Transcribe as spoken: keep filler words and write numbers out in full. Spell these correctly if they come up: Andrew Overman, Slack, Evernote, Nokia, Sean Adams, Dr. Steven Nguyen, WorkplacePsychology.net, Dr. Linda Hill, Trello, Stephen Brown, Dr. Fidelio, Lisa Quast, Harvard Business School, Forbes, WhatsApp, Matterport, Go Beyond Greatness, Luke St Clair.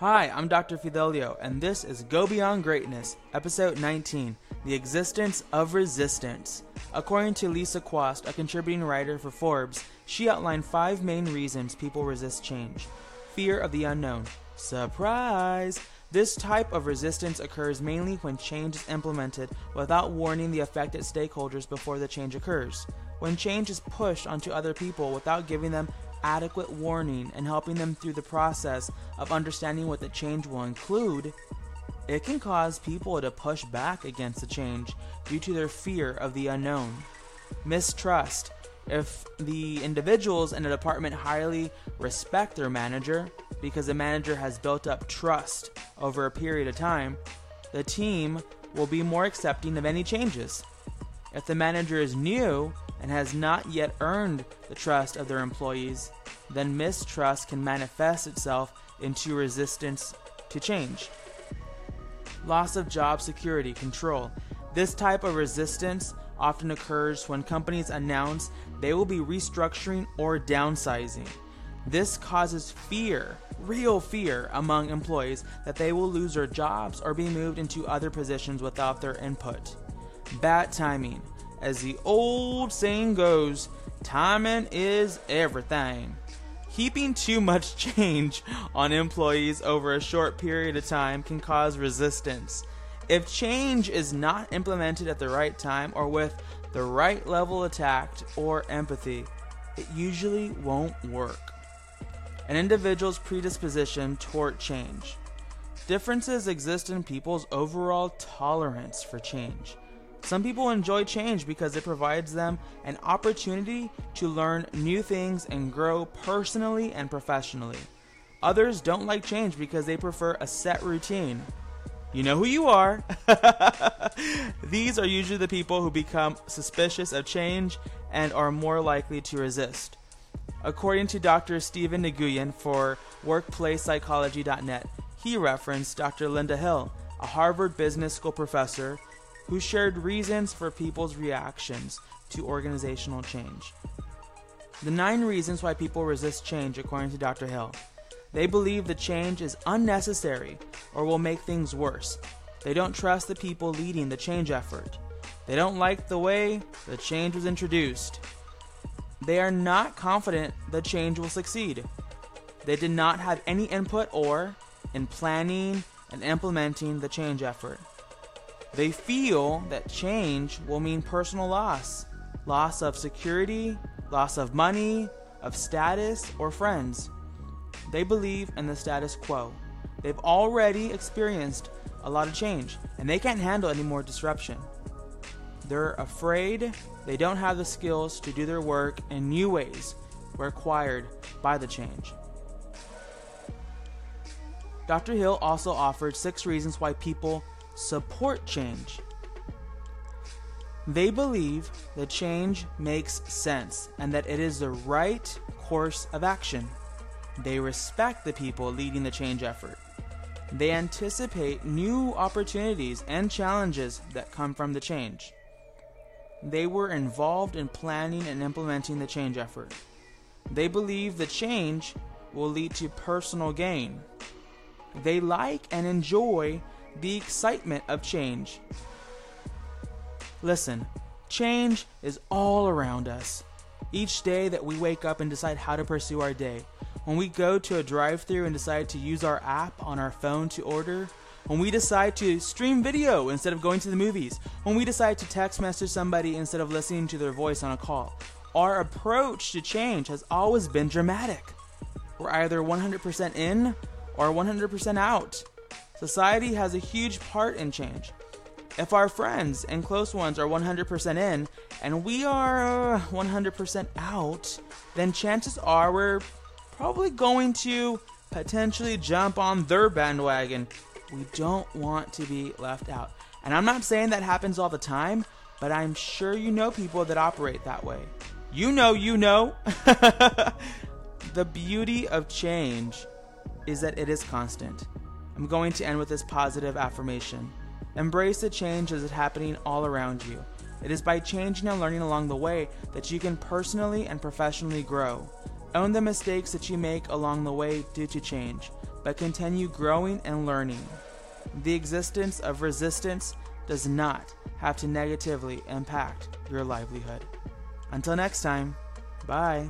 Hi, I'm Doctor Fidelio, and this is Go Beyond Greatness, Episode nineteen, The Existence of Resistance. According to Lisa Quast, a contributing writer for Forbes, she outlined five main reasons people resist change. Fear of the unknown. Surprise! This type of resistance occurs mainly when change is implemented without warning the affected stakeholders before the change occurs. When change is pushed onto other people without giving them adequate warning and helping them through the process of understanding what the change will include, it can cause people to push back against the change due to their fear of the unknown. Mistrust. If the individuals in a department highly respect their manager because the manager has built up trust over a period of time, the team will be more accepting of any changes. If the manager is new and has not yet earned the trust of their employees, then mistrust can manifest itself into resistance to change. Loss of job security, control. This type of resistance often occurs when companies announce they will be restructuring or downsizing. This causes fear, real fear, among employees that they will lose their jobs or be moved into other positions without their input. Bad timing. As the old saying goes, timing is everything. Heaping too much change on employees over a short period of time can cause resistance. If change is not implemented at the right time or with the right level of tact or empathy, it usually won't work. An individual's predisposition toward change. Differences exist in people's overall tolerance for change. Some people enjoy change because it provides them an opportunity to learn new things and grow personally and professionally. Others don't like change because they prefer a set routine. You know who you are. These are usually the people who become suspicious of change and are more likely to resist. According to Doctor Steven Nguyen for Workplace Psychology dot net, he referenced Doctor Linda Hill, a Harvard Business School professor, who shared reasons for people's reactions to organizational change. The nine reasons why people resist change, according to Doctor Hill. They believe the change is unnecessary or will make things worse. They don't trust the people leading the change effort. They don't like the way the change was introduced. They are not confident the change will succeed. They did not have any input or in planning and implementing the change effort. They feel that change will mean personal loss, loss of security, loss of money, of status, or friends. They believe in the status quo. They've already experienced a lot of change, and they can't handle any more disruption. They're afraid they don't have the skills to do their work in new ways required by the change. Doctor Hill also offered six reasons why people support change. They believe the change makes sense and that it is the right course of action. They respect the people leading the change effort. They anticipate new opportunities and challenges that come from the change. They were involved in planning and implementing the change effort. They believe the change will lead to personal gain. They like and enjoy the excitement of change. Listen, change is all around us. Each day that we wake up and decide how to pursue our day, when we go to a drive-thru and decide to use our app on our phone to order, when we decide to stream video instead of going to the movies, when we decide to text message somebody instead of listening to their voice on a call, our approach to change has always been dramatic. We're either one hundred percent in or one hundred percent out. Society has a huge part in change. If our friends and close ones are one hundred percent in and we are one hundred percent out, then chances are we're probably going to potentially jump on their bandwagon. We don't want to be left out. And I'm not saying that happens all the time, but I'm sure you know people that operate that way. You know, you know. The beauty of change is that it is constant. I'm going to end with this positive affirmation. Embrace the change as it's happening all around you. It is by changing and learning along the way that you can personally and professionally grow. Own the mistakes that you make along the way due to change. but continue growing and learning. The existence of resistance does not have to negatively impact your livelihood. Until next time, bye.